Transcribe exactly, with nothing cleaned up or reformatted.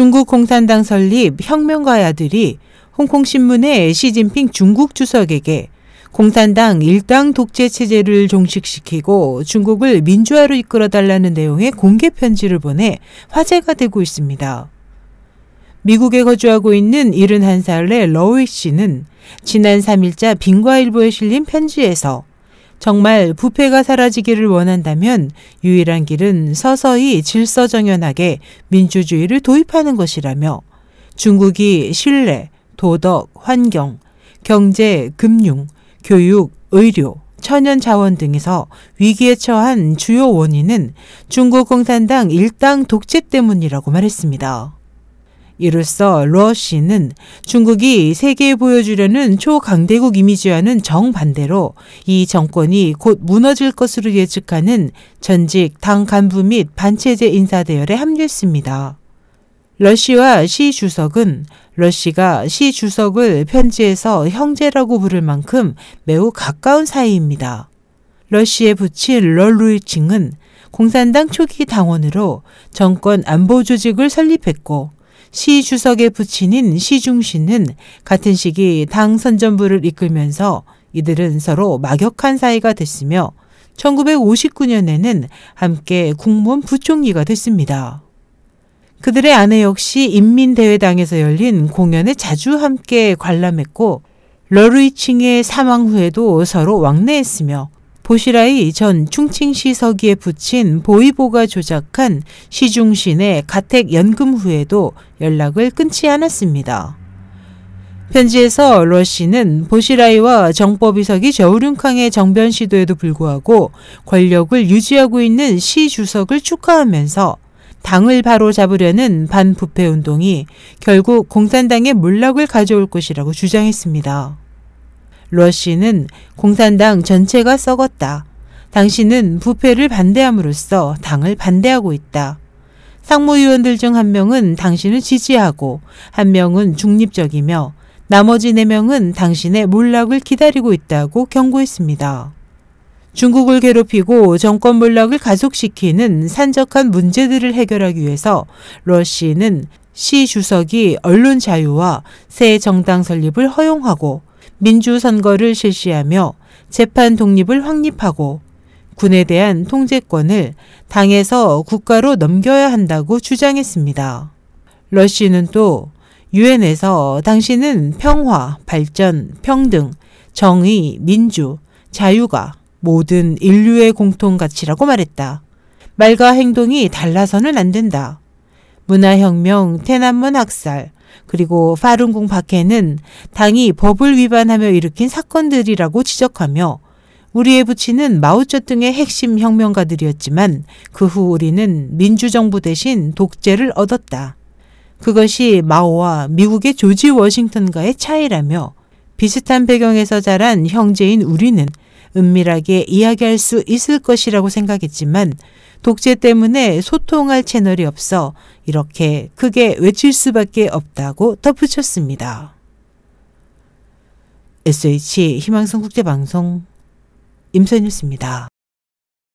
중국 공산당 설립 혁명가의 아들이 홍콩신문의 시진핑 중국 주석에게 공산당 일당 독재 체제를 종식시키고 중국을 민주화로 이끌어달라는 내용의 공개 편지를 보내 화제가 되고 있습니다. 미국에 거주하고 있는 일흔한 살의 러웨이 씨는 지난 삼 일자 빈과일보에 실린 편지에서 정말 부패가 사라지기를 원한다면 유일한 길은 서서히 질서정연하게 민주주의를 도입하는 것이라며 중국이 신뢰, 도덕, 환경, 경제, 금융, 교육, 의료, 천연자원 등에서 위기에 처한 주요 원인은 중국 공산당 일당 독재 때문이라고 말했습니다. 이로써 러시는 중국이 세계에 보여주려는 초강대국 이미지와는 정반대로 이 정권이 곧 무너질 것으로 예측하는 전직 당 간부 및 반체제 인사 대열에 합류했습니다. 러시와 시 주석은 러시가 시 주석을 편지에서 형제라고 부를 만큼 매우 가까운 사이입니다. 러시에 붙인 러루이칭은 공산당 초기 당원으로 정권 안보 조직을 설립했고 시 주석의 부친인 시중신은 같은 시기 당 선전부를 이끌면서 이들은 서로 막역한 사이가 됐으며 천구백오십구 년에는 함께 국무원 부총리가 됐습니다. 그들의 아내 역시 인민대회당에서 열린 공연에 자주 함께 관람했고 러루이칭의 사망 후에도 서로 왕래했으며 보시라이 전 충칭시 서기에 붙인 보이보가 조작한 시중신의 가택연금 후에도 연락을 끊지 않았습니다. 편지에서 러시는 보시라이와 정법이석이 저우륜캉의 정변 시도에도 불구하고 권력을 유지하고 있는 시 주석을 축하하면서 당을 바로잡으려는 반부패운동이 결국 공산당의 몰락을 가져올 것이라고 주장했습니다. 러시는 공산당 전체가 썩었다. 당신은 부패를 반대함으로써 당을 반대하고 있다. 상무위원들 중 한 명은 당신을 지지하고 한 명은 중립적이며 나머지 네 명은 당신의 몰락을 기다리고 있다고 경고했습니다. 중국을 괴롭히고 정권 몰락을 가속시키는 산적한 문제들을 해결하기 위해서 러시는 시 주석이 언론 자유와 새 정당 설립을 허용하고 민주선거를 실시하며 재판 독립을 확립하고 군에 대한 통제권을 당에서 국가로 넘겨야 한다고 주장했습니다. 러시는 또 유엔에서 당신은 평화, 발전, 평등, 정의, 민주, 자유가 모든 인류의 공통가치라고 말했다. 말과 행동이 달라서는 안 된다. 문화혁명, 태난문 학살, 그리고 파룬궁 박해는 당이 법을 위반하며 일으킨 사건들이라고 지적하며 우리의 부친은 마오쩌둥의 핵심 혁명가들이었지만 그 후 우리는 민주정부 대신 독재를 얻었다. 그것이 마오와 미국의 조지 워싱턴과의 차이라며 비슷한 배경에서 자란 형제인 우리는 은밀하게 이야기할 수 있을 것이라고 생각했지만 독재 때문에 소통할 채널이 없어 이렇게 크게 외칠 수밖에 없다고 덧붙였습니다. 에스에이치 희망성 국제방송 임선유스입니다.